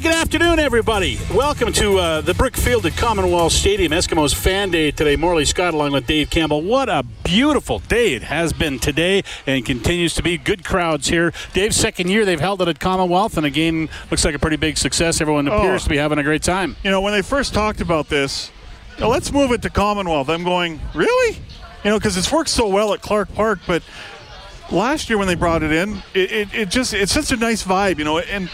Hey, good afternoon, everybody. Welcome to the Brick Field at Commonwealth Stadium. Eskimos Fan Day today. Morley Scott along with Dave Campbell. What a beautiful day it has been today and continues to be. Good crowds here. Dave, second year they've held it at Commonwealth, and again, looks like a pretty big success. Everyone appears to be having a great time. You know, when they first talked about this, let's move it to Commonwealth. I'm going, really? You know, because it's worked so well at Clark Park, but last year when they brought it in, it's such a nice vibe, you know, and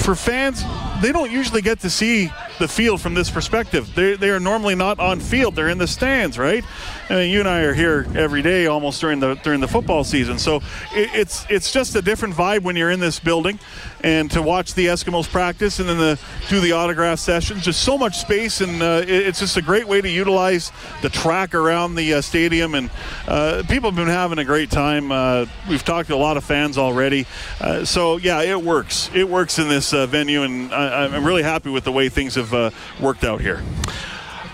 for fans, they don't usually get to see the field from this perspective. They are normally not on field, they're in the stands, right? And you and I are here every day almost during the football season. So it's just a different vibe when you're in this building, and to watch the Eskimos practice and then do the autograph sessions, just so much space, and it's just a great way to utilize the track around the stadium, and people have been having a great time. We've talked to a lot of fans already, so yeah, it works. It works in this venue, and I'm really happy with the way things have worked out here.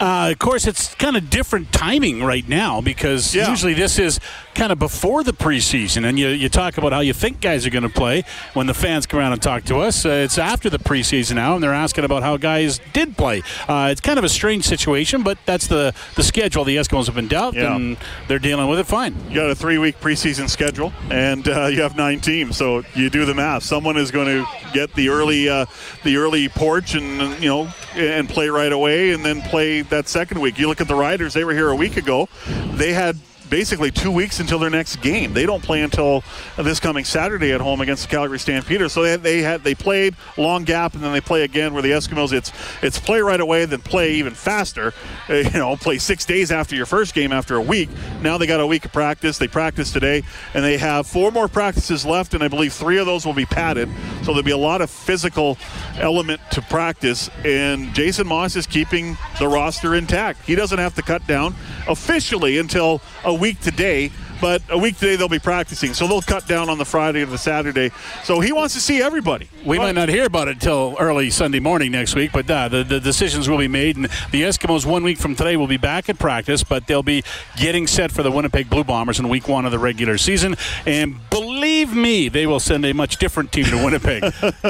Of course, it's kind of different timing right now because usually this is kind of before the preseason, and you talk about how you think guys are going to play when the fans come around and talk to us. It's after the preseason now, and they're asking about how guys did play. It's kind of a strange situation, but that's the schedule the Eskimos have been dealt, and they're dealing with it fine. You got a 3-week preseason schedule, and you have 9 teams, so you do the math. Someone is going to get the early porch, and you know, and play right away, and then play that second week. You look at the Riders, they were here a week ago. They had basically 2 weeks until their next game. They don't play until this coming Saturday at home against the Calgary Stampeders. So they played, long gap, and then they play again. Where the Eskimos, it's play right away, then play even faster. You know, play 6 days after your first game after a week. Now they got a week of practice. They practice today, and they have 4 more practices left, and I believe 3 of those will be padded. So there'll be a lot of physical element to practice, and Jason Maas is keeping the roster intact. He doesn't have to cut down officially until a week today they'll be practicing, so they'll cut down on the Friday and the Saturday. So he wants to see everybody. We might not hear about it until early Sunday morning next week, but the decisions will be made, and the Eskimos 1 week from today will be back at practice, but they'll be getting set for the Winnipeg Blue Bombers in week 1 of the regular season, and believe me, they will send a much different team to Winnipeg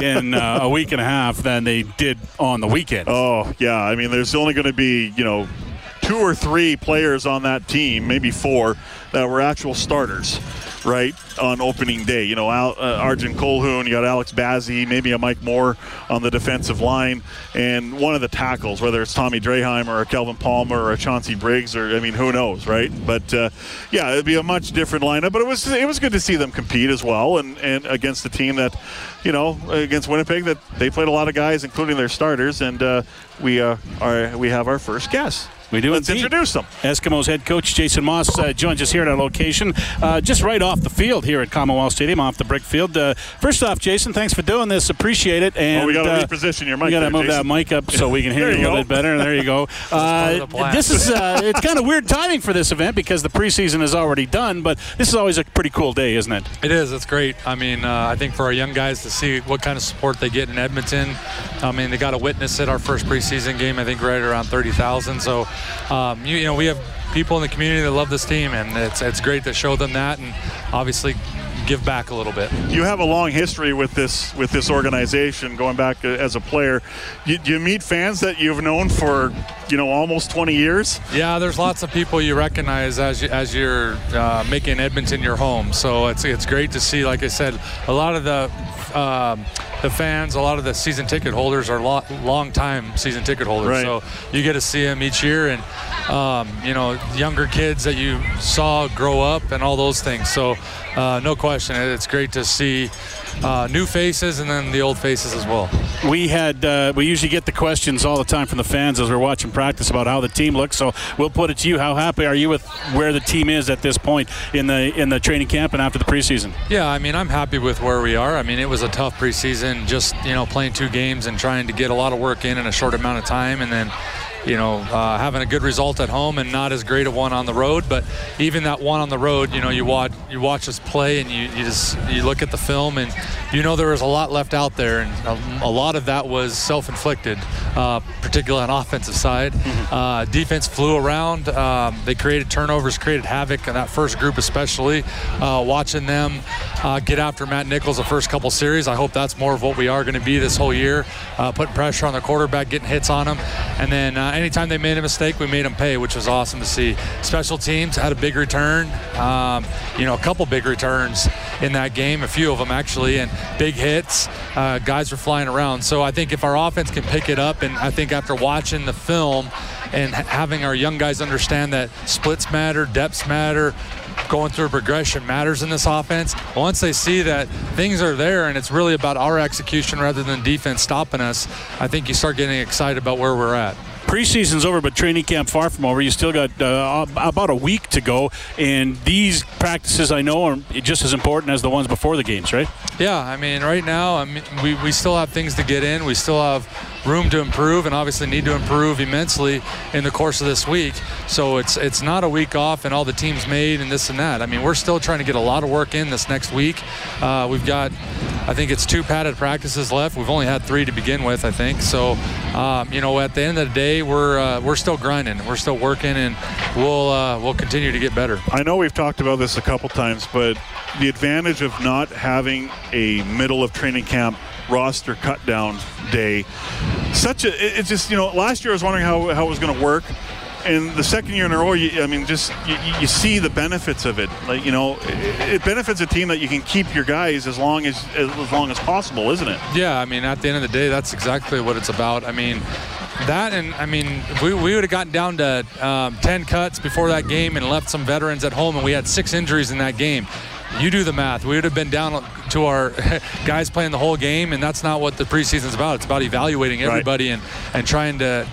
in a week and a half than they did on the weekend. Oh, yeah, I mean, there's only going to be, you know, 2 or 3 players on that team, maybe 4, that were actual starters, right, on opening day. You know, Arjun Colquhoun, you got Alex Bazzi, maybe a Mike Moore on the defensive line, and one of the tackles, whether it's Tommy Draheim or a Kelvin Palmer or a Chauncey Briggs, or, I mean, who knows, right? But, yeah, it'd be a much different lineup, but it was good to see them compete as well, and against the team that, you know, against Winnipeg, that they played a lot of guys, including their starters, and we have our first guest. We do. Let's introduce them. Eskimos head coach Jason Maas joins us here at our location, just right off the field here at Commonwealth Stadium, off the brick field. First off, Jason, thanks for doing this. Appreciate it. And we got to reposition your mic. We got to move Jason. That mic up so we can hear you a little bit better. There you go. This is it's kind of weird timing for this event because the preseason is already done, but this is always a pretty cool day, isn't it? It is. It's great. I mean, I think for our young guys to see what kind of support they get in Edmonton. I mean, they got to witness it. Our first preseason game, I think, right around 30,000. So. You know, we have people in the community that love this team, and it's great to show them that, and obviously give back a little bit. You have a long history with this organization, going back as a player. You meet fans that you've known for, you know, almost 20 years. Yeah, there's lots of people you recognize as you're making Edmonton your home. So it's great to see. Like I said, a lot of the fans, a lot of the season ticket holders are long-time season ticket holders. Right. So you get to see them each year, and you know, younger kids that you saw grow up and all those things. So no question, it's great to see new faces and then the old faces as well. We usually get the questions all the time from the fans as we're watching practice about how the team looks. So we'll put it to you: how happy are you with where the team is at this point in the training camp and after the preseason? Yeah, I mean, I'm happy with where we are. I mean, it was a tough preseason, just, you know, playing 2 games and trying to get a lot of work in a short amount of time, and then, you know, having a good result at home and not as great a one on the road. But even that one on the road, you know, you watch us play, and you look at the film, and you know there was a lot left out there, and a lot of that was self-inflicted, particularly on the offensive side. Mm-hmm. Defense flew around. They created turnovers, created havoc in that first group especially. Watching them get after Matt Nichols the first couple series. I hope that's more of what we are going to be this whole year, putting pressure on the quarterback, getting hits on him. And then anytime they made a mistake, we made them pay, which was awesome to see. Special teams had a big return, a couple big returns in that game, a few of them actually, and big hits. Guys were flying around. So I think if our offense can pick it up, and I think after watching the film and having our young guys understand that splits matter, depths matter, going through a progression matters in this offense. Once they see that things are there and it's really about our execution rather than defense stopping us, I think you start getting excited about where we're at. Preseason's over, but training camp far from over. You still got about a week to go, and these practices, I know, are just as important as the ones before the games, right? Yeah, I mean, right now, we still have things to get in. We still have room to improve, and obviously need to improve immensely in the course of this week. So it's not a week off and all the teams made and this and that. I mean, we're still trying to get a lot of work in this next week. We've got, I think it's 2 padded practices left. We've only had 3 to begin with, I think. So, at the end of the day, we're still grinding. We're still working, and we'll continue to get better. I know we've talked about this a couple times, but the advantage of not having a middle of training camp roster cut down day, it's just, last year I was wondering how it was going to work, and the second year in a row, you see the benefits of it. Like, it benefits a team that you can keep your guys as long as possible, isn't it? Yeah, at the end of the day, that's exactly what it's about. We would have gotten down to 10 cuts before that game and left some veterans at home, and we had 6 injuries in that game. You do the math. We would have been down to our guys playing the whole game, and that's not what the preseason's about. It's about evaluating everybody, right, and trying to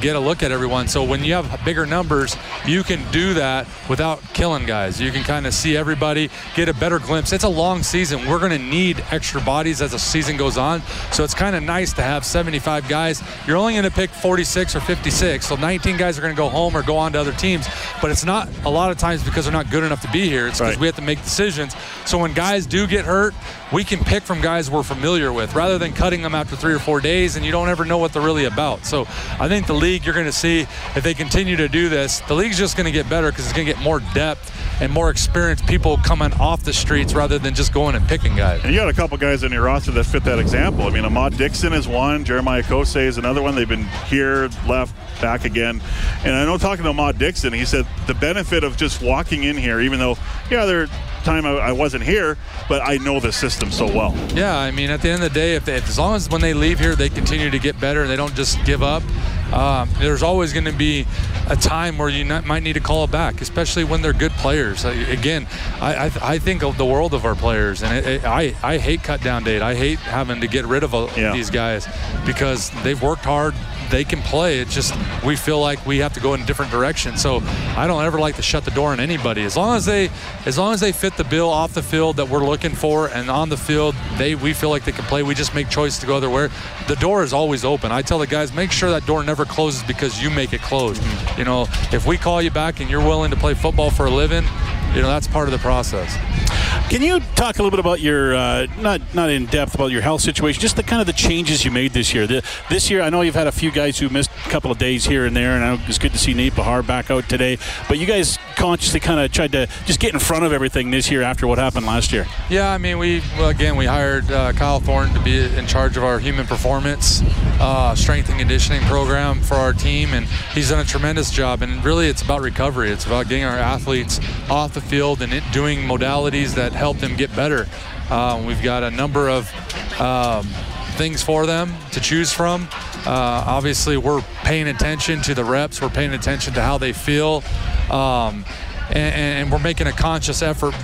get a look at everyone. So when you have bigger numbers, you can do that without killing guys. You can kind of see everybody, get a better glimpse. It's a long season. We're going to need extra bodies as the season goes on. So it's kind of nice to have 75 guys. You're only going to pick 46 or 56. So 19 guys are going to go home or go on to other teams. But it's not a lot of times because they're not good enough to be here. It's because we have to make decisions. So when guys do get hurt, we can pick from guys we're familiar with rather than cutting them after 3 or 4 days, and you don't ever know what they're really about. So I think the league, you're going to see, if they continue to do this, the league's just going to get better because it's going to get more depth and more experienced people coming off the streets rather than just going and picking guys. And you got a couple guys in your roster that fit that example. Ahmad Dixon is one. Jeremiah Kose is another one. They've been here, left, back again. And I know, talking to Ahmad Dixon, he said the benefit of just walking in here, even though, they're time I wasn't here, but I know the system so well. Yeah, at the end of the day, as long as when they leave here they continue to get better and they don't just give up, there's always going to be a time where you might need to call it back, especially when they're good players. Again, I think of the world of our players, and I hate cut down date. I hate having to get rid of these guys because they've worked hard. They can play. It's just we feel like we have to go in a different direction. So I don't ever like to shut the door on anybody. As long as they fit the bill off the field that we're looking for, and on the field we feel like they can play. We just make choice to go other way. The door is always open. I tell the guys, make sure that door never closes because you make it close. Mm-hmm. If we call you back and you're willing to play football for a living, that's part of the process. Can you talk a little bit about your, not in depth, about your health situation, just the kind of the changes you made this year? This year, I know you've had a few guys who missed a couple of days here and there, and it's good to see Nate Bahar back out today. But you guys consciously kind of tried to just get in front of everything this year after what happened last year. Yeah, we hired Kyle Thorne to be in charge of our human performance, strength and conditioning program for our team, and he's done a tremendous job. And really, it's about recovery. It's about getting our athletes off the field and doing modalities that help them get better. We've got a number of things for them to choose from. Obviously, we're paying attention to the reps. We're paying attention to how they feel. And we're making a conscious effort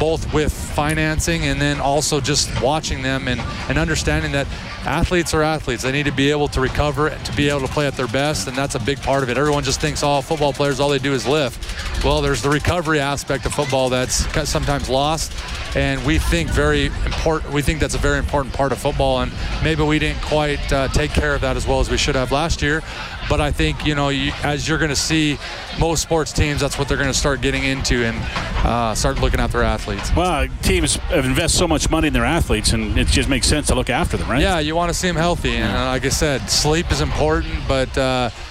both with financing and then also just watching them and understanding that athletes are athletes. They need to be able to recover, to be able to play at their best, and that's a big part of it. Everyone just thinks, football players, all they do is lift. Well, there's the recovery aspect of football that's sometimes lost, and we think that's a very important part of football, and maybe we didn't quite take care of that as well as we should have last year. But I think, as you're going to see, most sports teams, that's what they're going to start getting into and start looking at their athletes. Well, teams have invested so much money in their athletes, and it just makes sense to look after them, right? Yeah, you want to see them healthy. And like I said, sleep is important, but,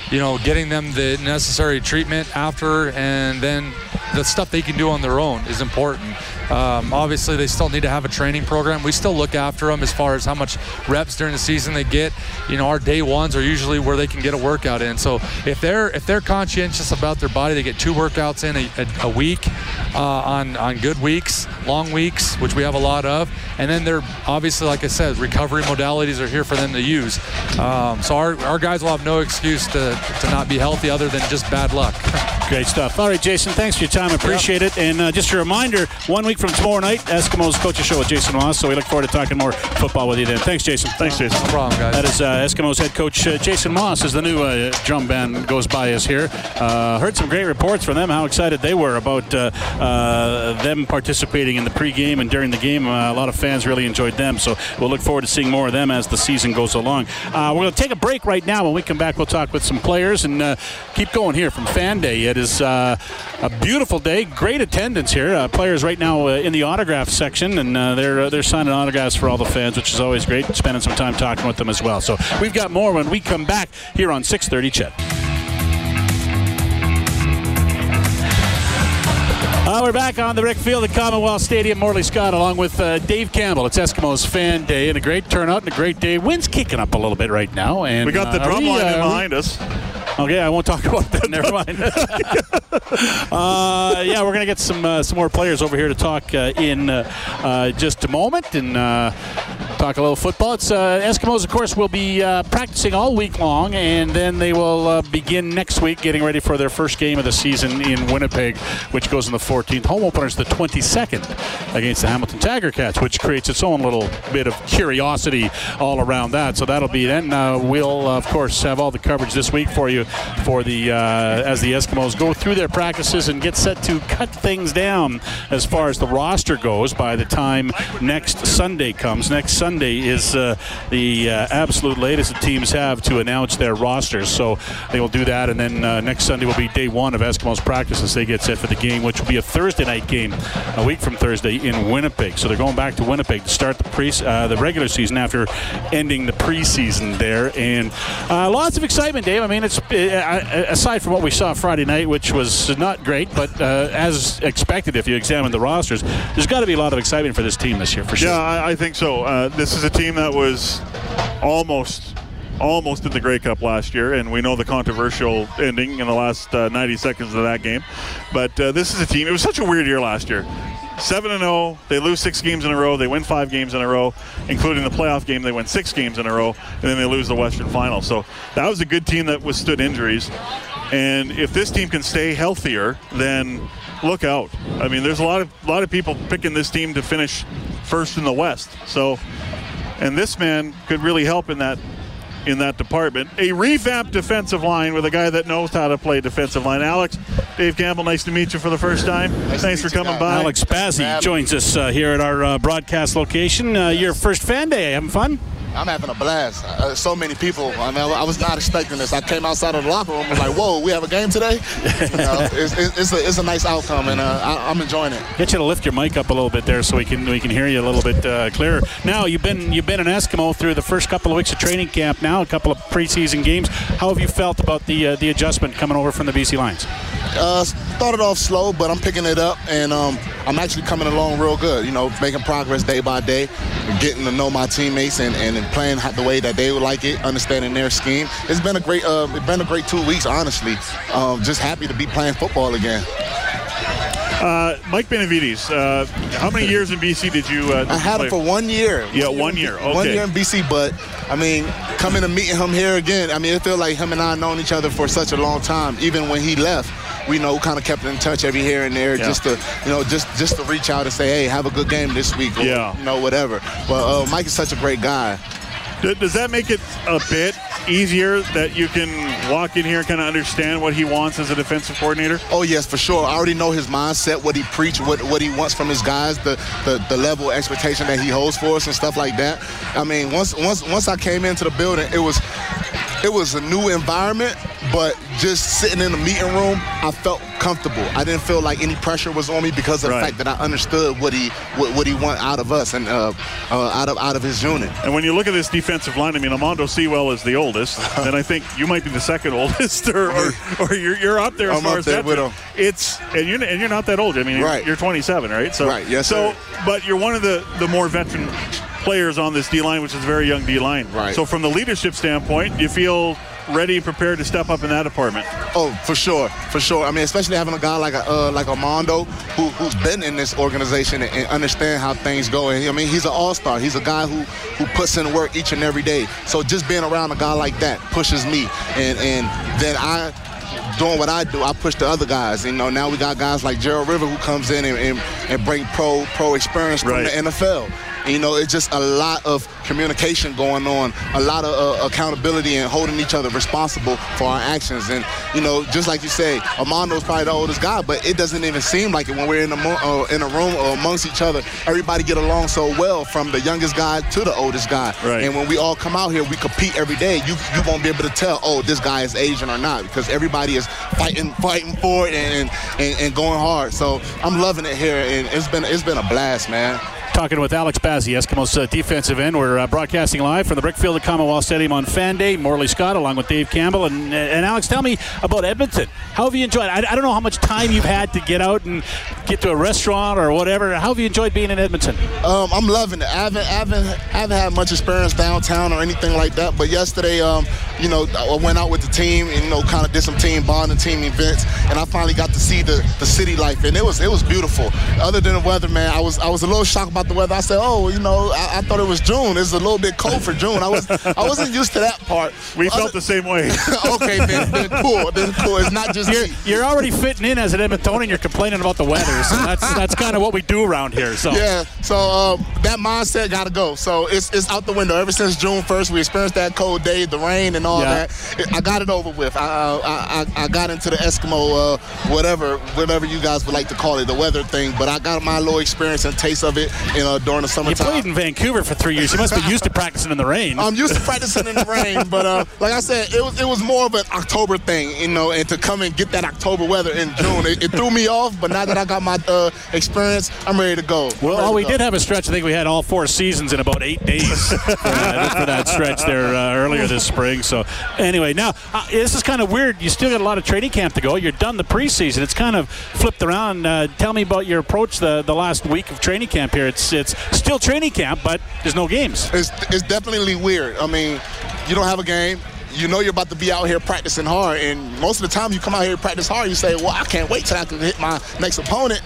getting them the necessary treatment after, and then the stuff they can do on their own is important. Obviously, they still need to have a training program. We still look after them as far as how much reps during the season they get. You know, our day ones are usually where they can get a workout in. So if they're conscientious about their body, they get 2 workouts in a week on good weeks, long weeks, which we have a lot of. And then they're obviously, like I said, recovery modalities are here for them to use. So our guys will have no excuse to not be healthy other than just bad luck. Great stuff. All right, Jason, thanks for your time. Appreciate it. And just a reminder, 1 week from tomorrow night, Eskimos Coaches Show with Jason Maas. So we look forward to talking more football with you then. Thanks, Jason. Thanks, Jason. No problem, guys. That is Eskimos head coach Jason Maas, as the new drum band goes by us here. Heard some great reports from them, how excited they were about them participating in the pregame and during the game. A lot of fans really enjoyed them. So we'll look forward to seeing more of them as the season goes along. We're going to take a break right now. When we come back, we'll talk with some players and keep going here from Fan Day. It is a beautiful day, great attendance here. Players right now in the autograph section, and they're signing autographs for all the fans, which is always great, spending some time talking with them as well. So we've got more when we come back here on 6:30 CHED. We're back on the Brick Field at Commonwealth Stadium. Morley Scott along with Dave Campbell. It's Eskimos Fan Day, and a great turnout and a great day. Wind's kicking up a little bit right now. And we got the drum line in behind us. Okay, I won't talk about that. Never mind. Yeah, we're going to get some more players over here to talk in just a moment and talk a little football. It's Eskimos, of course, will be practicing all week long, and then they will begin next week getting ready for their first game of the season in Winnipeg, which goes on the 14th. Home opener is the 22nd against the Hamilton Tiger Cats, which creates its own little bit of curiosity all around that. So that'll be then. We'll, of course, have all the coverage this week for you for the as the Eskimos go through their practices and get set to cut things down as far as the roster goes by the time next Sunday comes. Next Sunday is the absolute latest the teams have to announce their rosters. So they will do that, and then next Sunday will be day one of Eskimos practices. They get set for the game, which will be a Thursday night game a week from Thursday in Winnipeg. So they're going back to Winnipeg to start the regular season after ending the preseason there. And lots of excitement, Dave. I mean, it's aside from what we saw Friday night, which was not great, but as expected, if you examine the rosters, there's got to be a lot of excitement for this team this year, for sure. Yeah, I think so. This is a team that was almost in the Grey Cup last year, and we know the controversial ending in the last 90 seconds of that game. But this is a team. It was such a weird year last year. 7-0, they lose 6 games in a row, they win 5 games in a row, including the playoff game, they win 6 games in a row, and then they lose the Western Final. So that was a good team that withstood injuries. And if this team can stay healthier, then look out. I mean, there's a lot of people picking this team to finish first in the West. So, and this man could really help in that department. A revamped defensive line with a guy that knows how to play defensive line. Alex, Dave Campbell, nice to meet you for the first time. Thanks for coming by. Alex Bazzi joins us here at our broadcast location. Your first Fan Day. Having fun? I'm having a blast. So many people. I mean, I was not expecting this. I came outside of the locker room and was like, whoa, we have a game today? You know, it's a nice outcome, and I'm enjoying it. Get you to lift your mic up a little bit there so we can hear you a little bit clearer. Now, you've been an Eskimo through the first couple of weeks of training camp now, a couple of preseason games. How have you felt about the adjustment coming over from the BC Lions? Started off slow, but I'm picking it up, and I'm actually coming along real good, you know, making progress day by day, getting to know my teammates and playing the way that they would like it, understanding their scheme. It's been a great 2 weeks, honestly. Just happy to be playing football again. Mike Benavides, how many years in BC did you I had him for 1 year. Yeah, 1 year. Okay. 1 year in BC, but, I mean, coming and meeting him here again, I mean, it feels like him and I have known each other for such a long time. Even when he left, we kind of kept in touch every here and there, yeah, just to reach out and say, hey, have a good game this week, or, yeah, you know, whatever. But Mike is such a great guy. Does that make it a bit easier that you can walk in here and kind of understand what he wants as a defensive coordinator? Oh, yes, for sure. I already know his mindset, what he preached, what he wants from his guys, the level of expectation that he holds for us and stuff like that. I mean, once I came into the building, it was a new environment, But just sitting in the meeting room, I felt comfortable. I didn't feel like any pressure was on me because of the fact that I understood what he wanted out of us and out of his unit. And when you look at this defensive line, I mean, Almondo Sewell is the oldest, and I think you might be the second oldest, or you're up there as I'm far as that. And you're not that old. I mean, you're 27, right? So, right. Yes, so, but you're one of the more veteran players on this D-line, which is a very young D-line. Right. So from the leadership standpoint, you feel ready and prepared to step up in that department? Oh, for sure. I mean, especially having a guy like Armando, who's been in this organization and understand how things go. And I mean, he's an all-star. He's a guy who puts in work each and every day. So just being around a guy like that pushes me. And then doing what I do, I push the other guys. You know, now we got guys like Gerald River who comes in and bring pro experience from the NFL. You know, it's just a lot of communication going on, a lot of accountability and holding each other responsible for our actions. And, you know, just like you say, Armando's probably the oldest guy, but it doesn't even seem like it when we're in a room or amongst each other. Everybody get along so well, from the youngest guy to the oldest guy. Right. And when we all come out here, we compete every day. You won't be able to tell, oh, this guy is Asian or not, because everybody is fighting for it and going hard. So I'm loving it here, and it's been a blast, man. Talking with Alex Bazzi, Eskimos defensive end. We're broadcasting live from the Brick Field at Commonwealth Stadium on Fan Day. Morley Scott along with Dave Campbell. And Alex, tell me about Edmonton. How have you enjoyed it? I don't know how much time you've had to get out and get to a restaurant or whatever. How have you enjoyed being in Edmonton? I'm loving it. I haven't had much experience downtown or anything like that. But yesterday, you know, I went out with the team and, you know, kind of did some team bonding, team events. And I finally got to see the city life. And it was beautiful. Other than the weather, man, I was a little shocked by the weather. I said, oh, you know, I thought it was June. It's a little bit cold for June. I wasn't used to that part. We felt the same way. Okay, then cool. It's not just you're already fitting in as an Edmontonian. You're complaining about the weather. So that's kind of what we do around here. So yeah. So that mindset got to go. So it's out the window. Ever since June 1st, we experienced that cold day, the rain, and all that. I got it over with. I got into the Eskimo whatever you guys would like to call it, the weather thing. But I got my little experience and taste of it. You know, during the summertime. You played in Vancouver for 3 years. You must be used to practicing in the rain. I'm used to practicing in the rain, but like I said, it was more of an October thing, you know, and to come and get that October weather in June, it threw me off, but now that I got my experience, I'm ready to go. Well, we did have a stretch. I think we had all four seasons in about 8 days for that stretch there earlier this spring. So anyway, now, this is kind of weird. You still got a lot of training camp to go. You're done the preseason. It's kind of flipped around. Tell me about your approach the last week of training camp here. It's still training camp, but there's no games. It's definitely weird. I mean, you don't have a game. You know you're about to be out here practicing hard, and most of the time you come out here and practice hard, you say, well, I can't wait till I can hit my next opponent.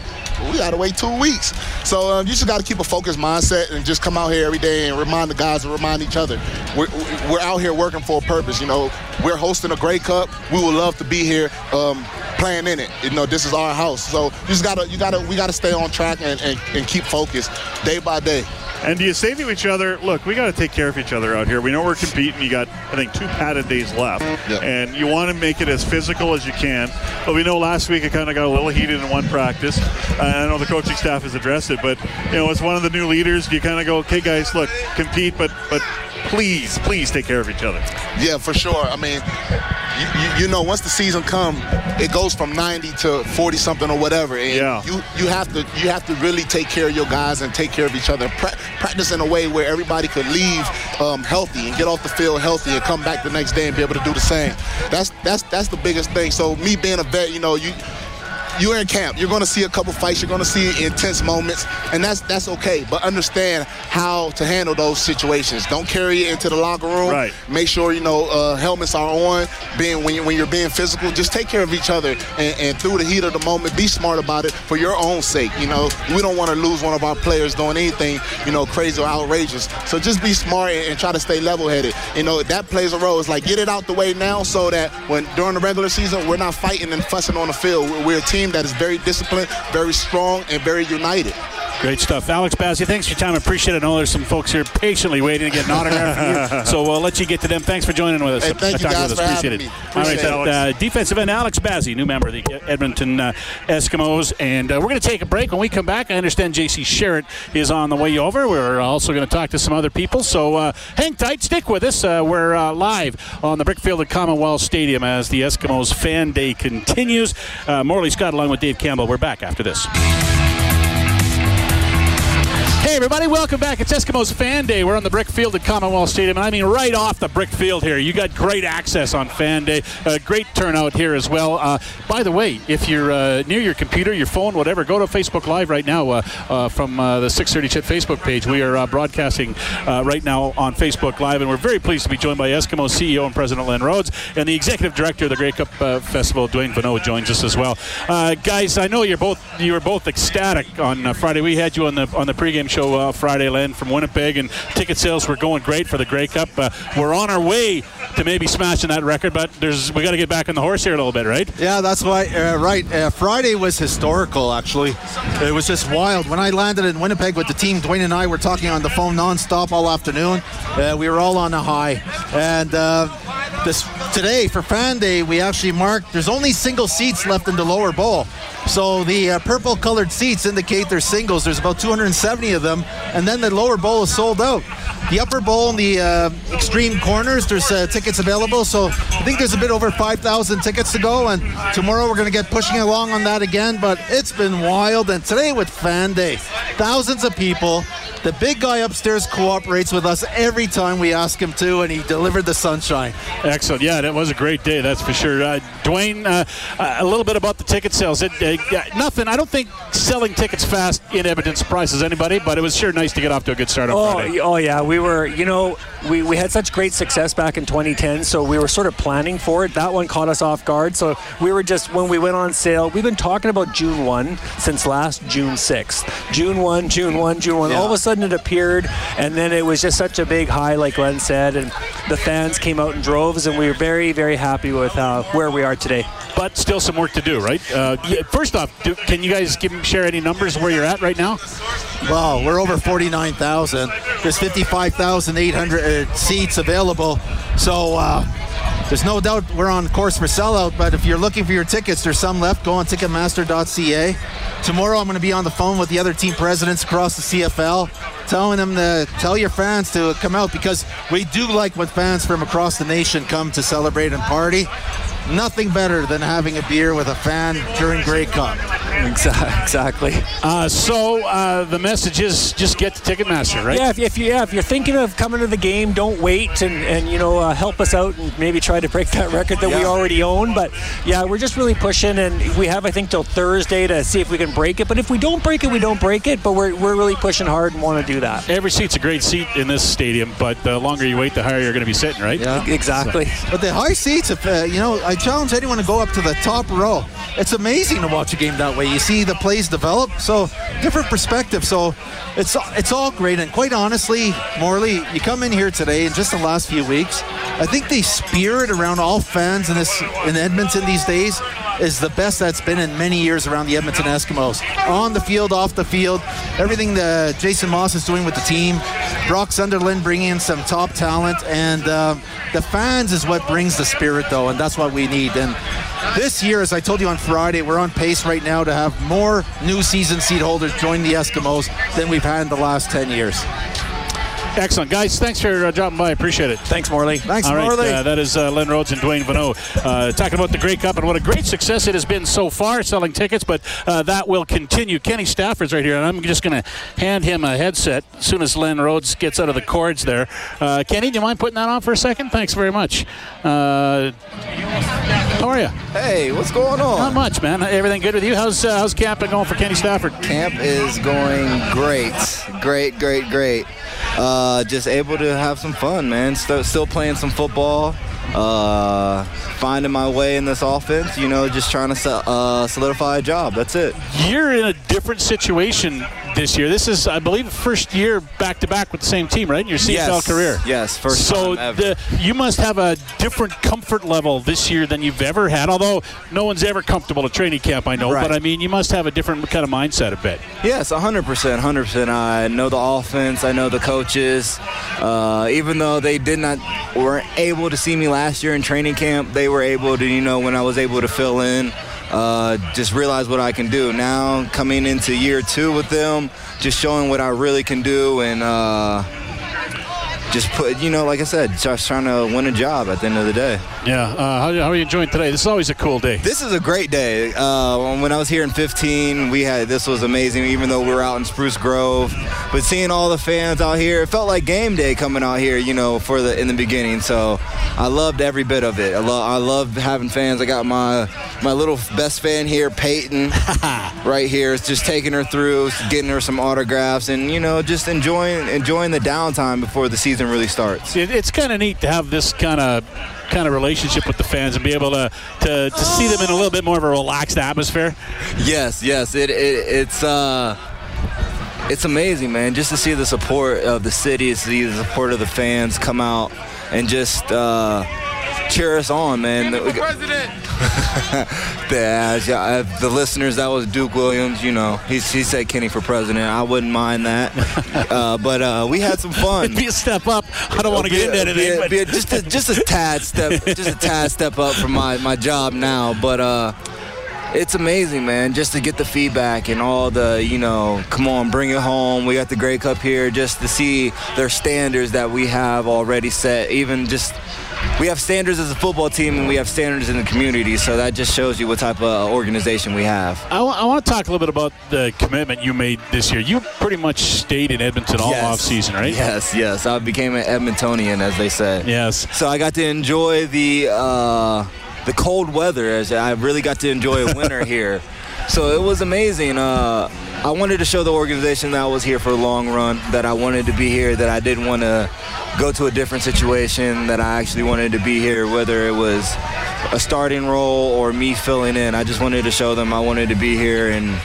We got to wait 2 weeks. So you just got to keep a focused mindset and just come out here every day and remind the guys and remind each other. We're out here working for a purpose. You know, we're hosting a Grey Cup. We would love to be here playing in it. You know, this is our house. So we got to stay on track and keep focused day by day. And do you say to each other, look, we got to take care of each other out here. We know we're competing. You got, I think, 2 padded days left. Yeah. And you want to make it as physical as you can. But we know last week it kind of got a little heated in one practice. I know the coaching staff has addressed it, but, you know, as one of the new leaders, you kind of go, okay, guys, look, compete, but please take care of each other. Yeah, for sure. I mean, you know, once the season comes, it goes from 90 to 40 something or whatever, and you have to really take care of your guys and take care of each other. Practice in a way where everybody could leave healthy and get off the field healthy and come back the next day and be able to do the same. That's the biggest thing. So me being a vet, you know, you're in camp. You're going to see a couple fights. You're going to see intense moments, and that's okay. But understand how to handle those situations. Don't carry it into the locker room. Right. Make sure, you know, helmets are on. When you're being physical, just take care of each other. And through the heat of the moment, be smart about it for your own sake. You know, we don't want to lose one of our players doing anything, you know, crazy or outrageous. So just be smart and try to stay level-headed. You know, that plays a role. It's like, get it out the way now so that when during the regular season, we're not fighting and fussing on the field. We're a team that is very disciplined, very strong, and very united. Great stuff. Alex Bazzi, thanks for your time. I appreciate it. I know there's some folks here patiently waiting to get an autograph from you. So we'll let you get to them. Thanks for joining with us. Hey, thank you guys for having me. Appreciate it. All right, that, defensive end Alex Bazzi, new member of the Edmonton Eskimos. And we're going to take a break. When we come back, I understand J.C. Sherritt is on the way over. We're also going to talk to some other people. So hang tight. Stick with us. We're live on the Brick Field at Commonwealth Stadium as the Eskimos Fan Day continues. Morley Scott along with Dave Campbell. We're back after this. Hey everybody, welcome back. It's Eskimos Fan Day. We're on the Brick Field at Commonwealth Stadium, and I mean right off the Brick Field here. You got great access on Fan Day. Great turnout here as well. By the way, if you're near your computer, your phone, whatever, go to Facebook Live right now from the 630 Chit Facebook page. We are broadcasting right now on Facebook Live, and we're very pleased to be joined by Eskimos CEO and President Len Rhodes, and the Executive Director of the Grey Cup Festival, Duane Vienneau, joins us as well. Guys, I know you were both ecstatic on Friday. We had you on the pregame show. Friday, Len, from Winnipeg, and ticket sales were going great for the Grey Cup. We're on our way to maybe smashing that record, but we got to get back on the horse here a little bit, right? Yeah, that's why. Friday was historical, actually. It was just wild. When I landed in Winnipeg with the team, Duane and I were talking on the phone nonstop all afternoon. We were all on a high, and today for Fan Day, we actually marked. There's only single seats left in the lower bowl, so the purple-colored seats indicate they're singles. There's about 270 of them. And then the lower bowl is sold out. The upper bowl and the extreme corners, there's tickets available. So I think there's a bit over 5,000 tickets to go. And tomorrow we're going to get pushing along on that again. But it's been wild. And today with Fan Day, thousands of people. The big guy upstairs cooperates with us every time we ask him to, and he delivered the sunshine. Excellent. Yeah, that was a great day, that's for sure. Duane, a little bit about the ticket sales. Nothing. I don't think selling tickets fast in Edmonton surprises anybody, but it was sure nice to get off to a good start on Friday. Oh, yeah. We were, we had such great success back in 2010, so we were sort of planning for it. That one caught us off guard. So we were just, when we went on sale, we've been talking about June 1 since last June 6th. June 1. Yeah. All of a sudden, it appeared, and then it was just such a big high, like Len said, and the fans came out in droves, and we were very, very happy with where we are today. But still some work to do, right? First off, can you guys share any numbers where you're at right now? Well, we're over 49,000. There's 55,800 seats available, so there's no doubt we're on course for sellout, but if you're looking for your tickets, there's some left. Go on Ticketmaster.ca. Tomorrow I'm going to be on the phone with the other team presidents across the CFL, telling them to tell your fans to come out, because we do like when fans from across the nation come to celebrate and party. Nothing better than having a beer with a fan during Grey Cup. Exactly. So the message is just get to Ticketmaster, right? Yeah. If you're thinking of coming to the game, don't wait, and help us out and maybe try to break that record that we already own. But yeah, we're just really pushing, and we have, I think, till Thursday to see if we can break it. But if we don't break it, we don't break it. But we're really pushing hard and want to do that. Every seat's a great seat in this stadium, but the longer you wait, the higher you're going to be sitting, right? Yeah. Exactly. So. But the high seats, I challenge anyone to go up to the top row. It's amazing to watch a game that way. You see the plays develop, so different perspective. So it's all great, and quite honestly, Morley, you come in here today and just the last few weeks, I think the spirit around all fans in Edmonton these days is the best that's been in many years around the Edmonton Eskimos. On the field, off the field, everything that Jason Maas is doing with the team, Brock Sunderland bringing in some top talent, and the fans is what brings the spirit, though, and that's what we need. And this year, as I told you on Friday, we're on pace right now to have more new season seat holders join the Eskimos than we've had in the last 10 years. Excellent. Guys, thanks for dropping by. Appreciate it. Thanks, Morley. Thanks, Morley. All right, that is Len Rhodes and Duane Vienneau talking about the Grey Cup and what a great success it has been so far selling tickets, but that will continue. Kenny Stafford's right here, and I'm just going to hand him a headset as soon as Len Rhodes gets out of the cords there. Kenny, do you mind putting that on for a second? Thanks very much. How are you? Hey, what's going on? Not much, man. Everything good with you? How's camp been going for Kenny Stafford? Camp is going great. Great. Just able to have some fun, man. Still playing some football, finding my way in this offense, just trying to solidify a job. That's it. You're in a different situation this year. This is, I believe, the first year back-to-back with the same team, right? In your CFL career. Yes, first time ever. You must have a different comfort level this year than you've ever had, although no one's ever comfortable at training camp, I know. Right. But, I mean, you must have a different kind of mindset a bit. Yes, 100%. 100%. I know the offense. I know the coaches. Even though they weren't able to see me last year in training camp, they were able to, you know, when I was able to fill in, just realize what I can do. Now coming into year two with them, just showing what I really can do, and just put, you know, like I said, just trying to win a job at the end of the day. Yeah. How are you enjoying today? This is always a cool day. This is a great day. When I was here in 15, this was amazing, even though we were out in Spruce Grove. But seeing all the fans out here, it felt like game day coming out here, you know, in the beginning. So I loved every bit of it. I love having fans. I got my little best fan here, Peyton, right here. It's just taking her through, getting her some autographs, and, you know, just enjoying the downtime before the season really starts. It's kind of neat to have this kind of relationship with the fans and be able to see them in a little bit more of a relaxed atmosphere. Yes, it's amazing, man, just to see the support of the city, see the support of the fans come out and just cheer us on, man. The listeners, that was Duke Williams, you know. He said Kenny for president. I wouldn't mind that. But we had some fun. It'd be a step up. I don't want to get into anything. Just a tad step up from my job now. But it's amazing, man, just to get the feedback and all the, you know, come on, bring it home. We got the Grey Cup here, just to see their standards that we have already set, even just – we have standards as a football team, and we have standards in the community, so that just shows you what type of organization we have. I want to talk a little bit about the commitment you made this year. You pretty much stayed in Edmonton all offseason, right? Yes. I became an Edmontonian, as they say. Yes. So I got to enjoy the cold weather. I really got to enjoy winter here. So it was amazing. I wanted to show the organization that I was here for the long run, that I wanted to be here, that I didn't want to go to a different situation, that I actually wanted to be here, whether it was a starting role or me filling in. I just wanted to show them I wanted to be here, and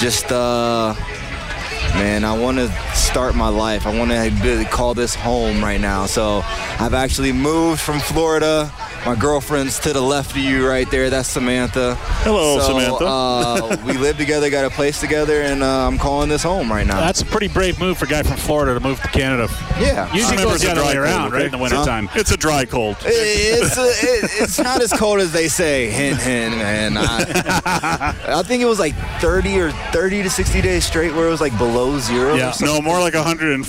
just, man, I want to start my life. I want to call this home right now. So I've actually moved from Florida. My girlfriend's to the left of you right there. That's Samantha. Hello, Samantha. We live together, got a place together, and I'm calling this home right now. That's a pretty brave move for a guy from Florida to move to Canada. Yeah. Usually goes the other way around, right, in the wintertime. It's a dry cold. It's not as cold as they say. Hint, hint, man. I think it was like 30 to 60 days straight where it was like below zero. Yeah. No, more like 149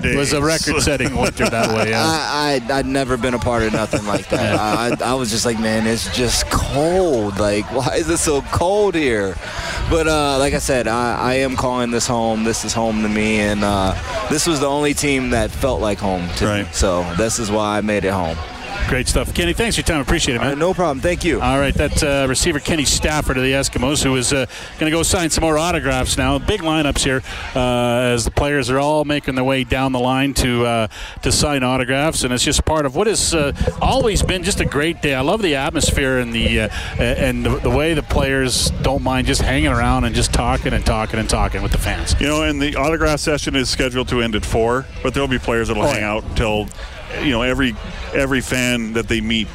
days. It was a record-setting winter that way. Yeah. I'd never been a part of nothing like that. I was just like, man, it's just cold. Like, why is it so cold here? But like I said, I am calling this home. This is home to me, and this was the only team that felt like home to me. So this is why I made it home. Great stuff. Kenny, thanks for your time. Appreciate it, man. No problem. Thank you. All right, that's receiver Kenny Stafford of the Eskimos, who is going to go sign some more autographs now. Big lineups here as the players are all making their way down the line to sign autographs, and it's just part of what has always been just a great day. I love the atmosphere and the way the players don't mind just hanging around and just talking with the fans. You know, and the autograph session is scheduled to end at 4, but there'll be players that'll hang out until, you know, every fan that they meet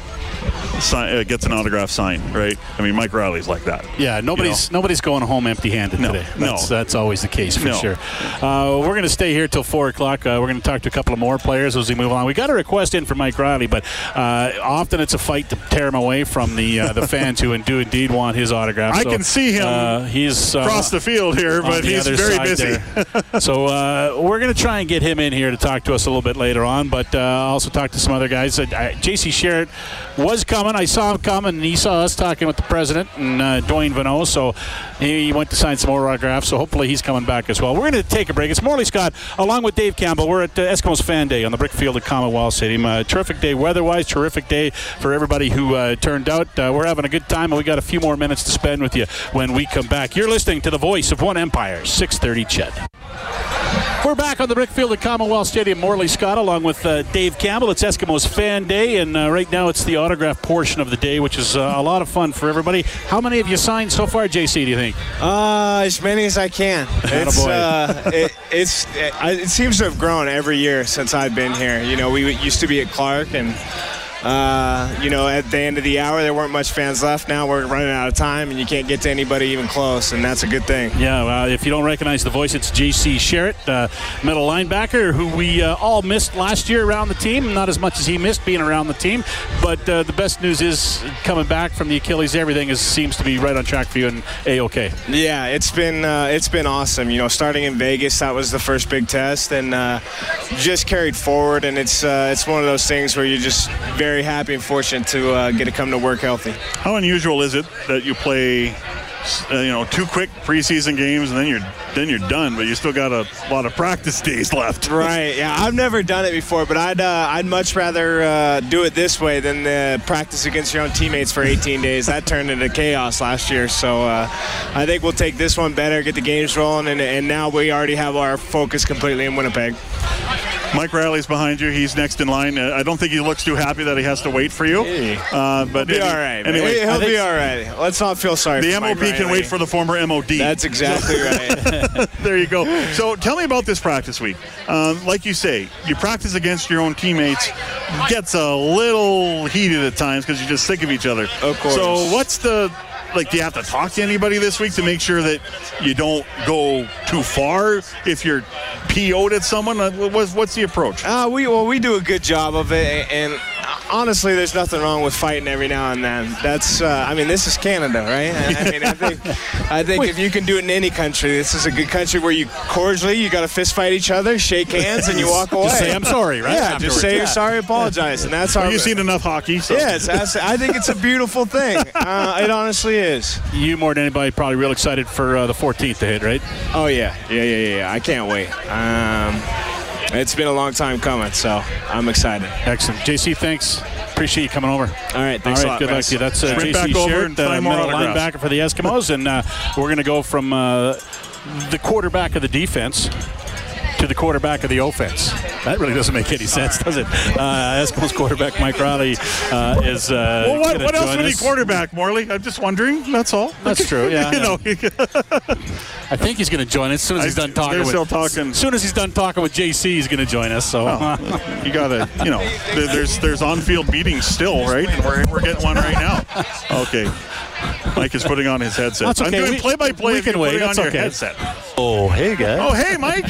gets an autograph signed, right? I mean, Mike Reilly's like that. Yeah, nobody's going home empty-handed today. That's always the case for sure. We're going to stay here till 4 o'clock. We're going to talk to a couple of more players as we move on. We got a request in for Mike Reilly, but often it's a fight to tear him away from the fans who do indeed want his autograph. I can see him. He's across the field here, but he's very busy. So we're going to try and get him in here to talk to us a little bit later on, but also talk to some other guys. J.C. Sherritt was coming. I saw him coming, and he saw us talking with the president and Duane Vienneau, so he went to sign some more autographs, so hopefully he's coming back as well. We're going to take a break. It's Morley Scott along with Dave Campbell. We're at Eskimos Fan Day on the Brick Field at Commonwealth Stadium. Terrific day weather-wise, terrific day for everybody who turned out. We're having a good time, and we got a few more minutes to spend with you when we come back. You're listening to the voice of One Empire, 630 CHED. We're back on the Brick Field at Commonwealth Stadium. Morley Scott along with Dave Campbell. It's Eskimos Fan Day, and right now it's the autograph portion of the day, which is a lot of fun for everybody. How many have you signed so far, JC, do you think? As many as I can. It seems to have grown every year since I've been here. You know, we used to be at Clark, and you know, at the end of the hour, there weren't much fans left. Now we're running out of time, and you can't get to anybody even close, and that's a good thing. Yeah, well, if you don't recognize the voice, it's J.C. Sherritt, middle linebacker, who we all missed last year around the team. Not as much as he missed being around the team, but the best news is coming back from the Achilles. Everything seems to be right on track for you and A-OK. Yeah, it's been awesome. You know, starting in Vegas, that was the first big test, and just carried forward, and it's one of those things where you're just very happy and fortunate to get to come to work healthy. How unusual is it that you play, you know, two quick preseason games and then you're done, but you still got a lot of practice days left? Right. Yeah, I've never done it before, but I'd much rather do it this way than the practice against your own teammates for 18 days. That turned into chaos last year. So I think we'll take this one better, get the games rolling, and now we already have our focus completely in Winnipeg. Mike Reilly's behind you. He's next in line. I don't think he looks too happy that he has to wait for you. But he'll be all right. Anyway, he'll be all right. Let's not feel sorry for Mike Reilly. The MOP can wait for the former MOD. That's exactly right. There you go. So tell me about this practice week. Like you say, you practice against your own teammates. Gets a little heated at times because you're just sick of each other. Of course. So what's the... Like, do you have to talk to anybody this week to make sure that you don't go too far if you're PO'd at someone? What's the approach? We do a good job of it, and honestly, there's nothing wrong with fighting every now and then. That's, I mean, this is Canada, right? I mean, I think if you can do it in any country, this is a good country where you cordially, you got to fist fight each other, shake hands, and you walk away. Just say, I'm sorry, right? Yeah, afterwards. Just say you're sorry, apologize, and that's our... You've seen enough hockey, so... Yes, I think it's a beautiful thing. It honestly is. You, more than anybody, probably real excited for the 14th to hit, right? Oh, yeah. I can't wait. It's been a long time coming, so I'm excited. Excellent. JC, thanks. Appreciate you coming over. All right, thanks a lot. Good luck to you. That's JC Sherritt, middle linebacker for the Eskimos, and we're going to go from the quarterback of the defense to the quarterback of the offense. That really doesn't make any sense, does it? Eskimos quarterback Mike Reilly is well, what else would he quarterback, Morley? I'm just wondering. That's all. That's true. Yeah. You know. I think he's going to join us as soon as he's done talking. As soon as he's done talking with JC, he's going to join us. So you got to, you know, there's on-field meetings still, right? And we're getting one right now. Okay. Mike is putting on his headset. That's okay. I'm doing play-by-play. We can wait. That's on okay. Your headset. Oh, hey, guys. Oh, hey, Mike.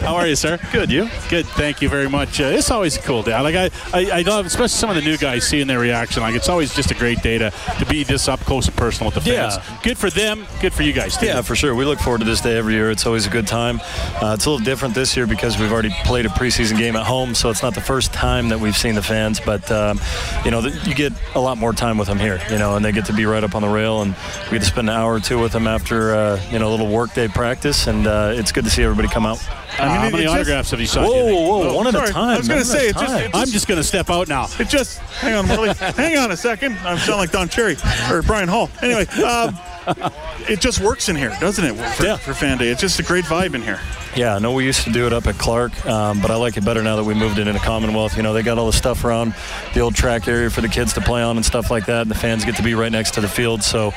How are you, sir? Good, you? Good. Thank you very much. It's always a cool day. Like I love, especially some of the new guys, seeing their reaction. Like, it's always just a great day to be this up close and personal with the fans. Yeah. Good for them. Good for you guys, too. Yeah, for sure. We look forward to this day every year. It's always a good time. It's a little different this year because we've already played a preseason game at home, so it's not the first time that we've seen the fans. But, you know, you get a lot more time with them here, you know, and they get to be right up on the rail, and we get to spend an hour or two with them after you know, a little workday practice, and it's good to see everybody come out. How many autographs have you signed? Whoa, one at a time. I was going to say, I'm just going to step out now. Hang on, Willie. Hang on a second. I'm sounding like Don Cherry or Brian Hall. Anyway, it just works in here, doesn't it, for Fan Day? It's just a great vibe in here. Yeah, I know we used to do it up at Clark, but I like it better now that we moved it into Commonwealth. You know, they got all the stuff around the old track area for the kids to play on and stuff like that, and the fans get to be right next to the field. So,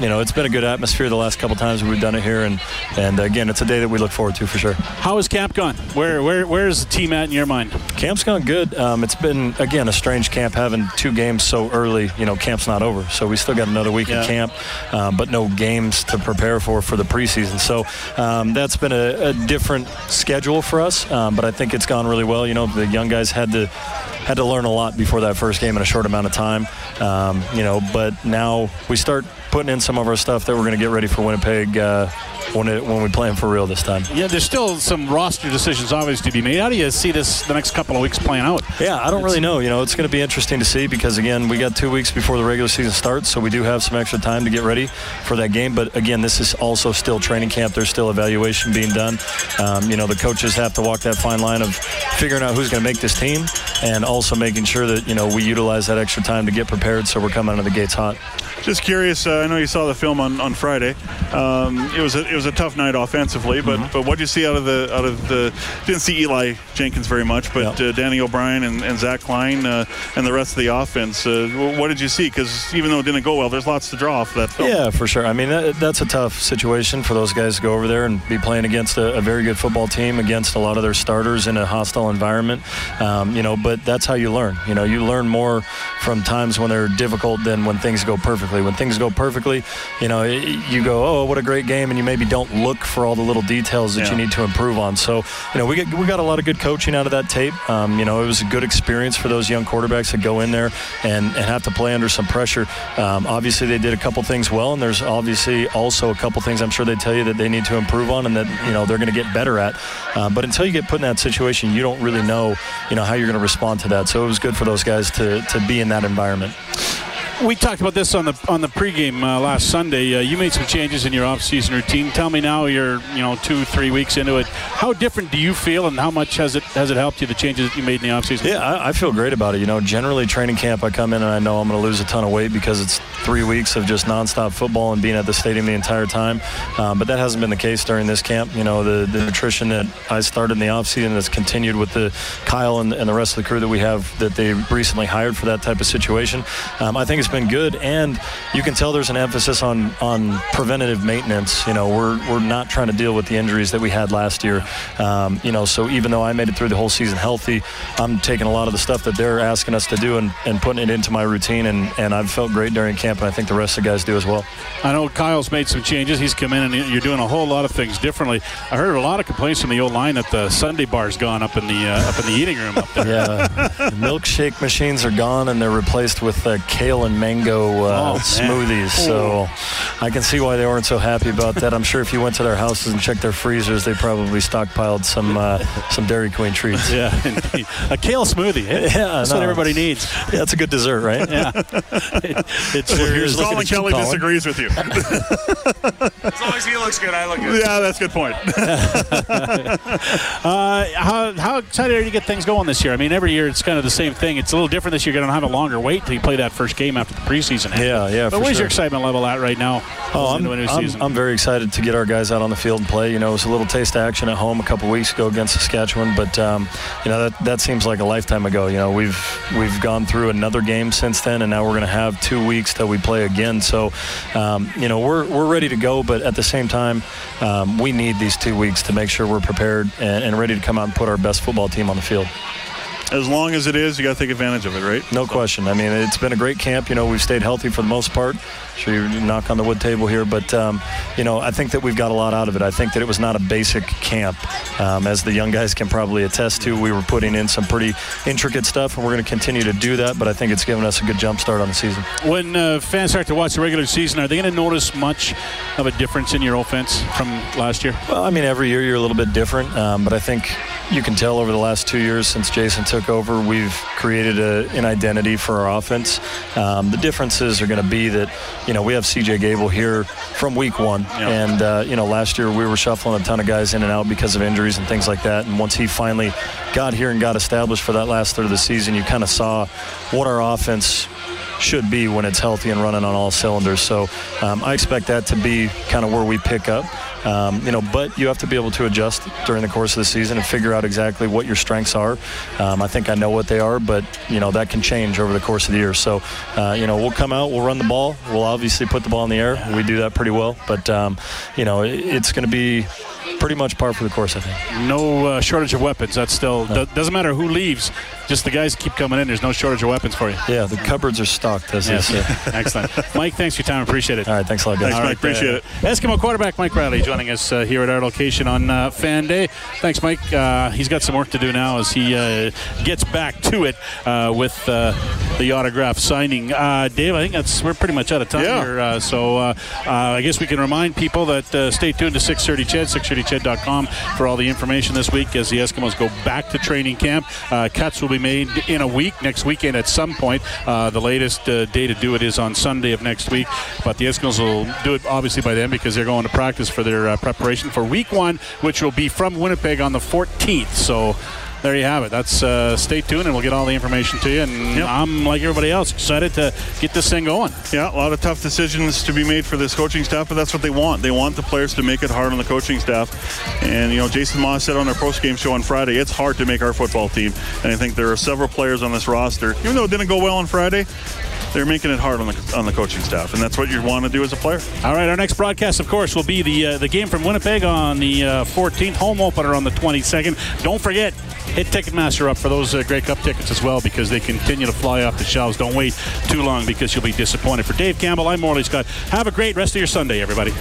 you know, it's been a good atmosphere the last couple times we've done it here, and again, it's a day that we look forward to for sure. How has camp gone? Where is the team at in your mind? Camp's gone good. It's been, again, a strange camp having two games so early. You know, camp's not over, so we still got another week in camp, but no games to prepare for the preseason. So that's been a different schedule for us, but I think it's gone really well. You know, the young guys had to learn a lot before that first game in a short amount of time, you know, but now we start putting in some of our stuff that we're going to get ready for Winnipeg when we play them for real this time. Yeah, there's still some roster decisions obviously to be made. How do you see this the next couple of weeks playing out? Yeah, I don't really know. You know, it's going to be interesting to see because, again, we got 2 weeks before the regular season starts, so we do have some extra time to get ready for that game. But, again, this is also still training camp. There's still evaluation being done. You know, the coaches have to walk that fine line of figuring out who's going to make this team and also making sure that, you know, we utilize that extra time to get prepared so we're coming out of the gates hot. Just curious, I know you saw the film on Friday. It was a tough night offensively, but mm-hmm. But what did you see out of the? Didn't see Eli Jenkins very much, but yep. Danny O'Brien and Zach Klein and the rest of the offense. What did you see? Because even though it didn't go well, there's lots to draw off that film. Yeah, for sure. I mean, that's a tough situation for those guys to go over there and be playing against a very good football team, against a lot of their starters in a hostile environment. But that's how you learn. You learn more from times when they're difficult than when things go perfectly. When things go perfectly, you go, oh, what a great game, and you maybe don't look for all the little details that you need to improve on. So, we got a lot of good coaching out of that tape. It was a good experience for those young quarterbacks to go in there and have to play under some pressure. Obviously, they did a couple things well, and there's obviously also a couple things I'm sure they tell you that they need to improve on and that, they're going to get better at. But until you get put in that situation, you don't really know, how you're going to respond to that. So it was good for those guys to be in that environment. We talked about this on the pregame last Sunday. You made some changes in your off-season routine. Tell me now you're 2-3 weeks into it. How different do you feel, and how much has it helped you, the changes that you made in the off-season? Yeah, I feel great about it. Generally training camp, I come in and I know I'm going to lose a ton of weight because it's 3 weeks of just nonstop football and being at the stadium the entire time. But that hasn't been the case during this camp. The nutrition that I started in the off-season that's continued with the Kyle and the rest of the crew that we have that they recently hired for that type of situation. I think it's been good, and you can tell there's an emphasis on preventative maintenance. We're not trying to deal with the injuries that we had last year. So even though I made it through the whole season healthy, I'm taking a lot of the stuff that they're asking us to do and putting it into my routine, and I've felt great during camp, and I think the rest of the guys do as well. I know Kyle's made some changes. He's come in, and you're doing a whole lot of things differently. I heard a lot of complaints from the old line that the Sunday bar's gone up in the eating room up there. Yeah, the milkshake machines are gone, and they're replaced with kale and mango smoothies. So I can see why they weren't so happy about that. I'm sure if you went to their houses and checked their freezers, they probably stockpiled some Dairy Queen treats. Yeah, indeed. A kale smoothie. That's what everybody needs. Yeah, that's a good dessert, right? Yeah. Colin Kelly disagrees with you. As long as he looks good, I look good. Yeah, that's a good point. How excited are you to get things going this year? I mean, every year it's kind of the same thing. It's a little different this year. You're going to have a longer wait till you play that first game after the preseason ended. Yeah, but where's your excitement level at right now? I'm very excited to get our guys out on the field and play. It was a little taste of action at home a couple weeks ago against Saskatchewan, but that seems like a lifetime ago. We've gone through another game since then, and now we're going to have 2 weeks till we play again. So we're ready to go, but at the same time, we need these 2 weeks to make sure we're prepared and ready to come out and put our best football team on the field. As long as it is, you got to take advantage of it, right? No question. I mean, it's been a great camp. We've stayed healthy for the most part. Sure, you knock on the wood table here, but I think that we've got a lot out of it. I think that it was not a basic camp, as the young guys can probably attest to. We were putting in some pretty intricate stuff, and we're going to continue to do that. But I think it's given us a good jump start on the season. When fans start to watch the regular season, are they going to notice much of a difference in your offense from last year? Well, I mean, every year you're a little bit different, but I think you can tell over the last 2 years since Jason took over, we've created an identity for our offense. The differences are going to be that, we have C.J. Gable here from week one. Yep. And, last year we were shuffling a ton of guys in and out because of injuries and things like that. And once he finally got here and got established for that last third of the season, you kind of saw what our offense should be when it's healthy and running on all cylinders. So I expect that to be kind of where we pick up. But you have to be able to adjust during the course of the season and figure out exactly what your strengths are. I think I know what they are, but, that can change over the course of the year. So, we'll come out, we'll run the ball. We'll obviously put the ball in the air. We do that pretty well. But, it's going to be pretty much par for the course, I think. No shortage of weapons. That's still doesn't matter who leaves. Just the guys keep coming in. There's no shortage of weapons for you. Yeah, the cupboards are stocked. Yes. Excellent. Mike, thanks for your time. Appreciate it. All right, thanks a lot, guys. Thanks, Mike. Appreciate it. Eskimo quarterback Mike Reilly joining us here at our location on Fan Day. Thanks, Mike. He's got some work to do now as he gets back to it with the autograph signing. Dave, I think we're pretty much out of time here. I guess we can remind people that stay tuned to 630ched.com for all the information this week as the Eskimos go back to training camp. Cuts will be made in a week, next weekend at some point. The latest day to do it is on Sunday of next week, but the Eskimos will do it obviously by then because they're going to practice for their preparation for week one, which will be from Winnipeg on the 14th. So there you have it. That's stay tuned, and we'll get all the information to you. And yep. I'm, like everybody else, excited to get this thing going. Yeah, a lot of tough decisions to be made for this coaching staff, but that's what they want. They want the players to make it hard on the coaching staff. And, you know, Jason Maas said on our post-game show on Friday, it's hard to make our football team. And I think there are several players on this roster, even though it didn't go well on Friday, they're making it hard on the coaching staff, and that's what you want to do as a player. All right, our next broadcast, of course, will be the game from Winnipeg on the 14th, home opener on the 22nd. Don't forget, hit Ticketmaster up for those Grey Cup tickets as well, because they continue to fly off the shelves. Don't wait too long, because you'll be disappointed. For Dave Campbell, I'm Morley Scott. Have a great rest of your Sunday, everybody.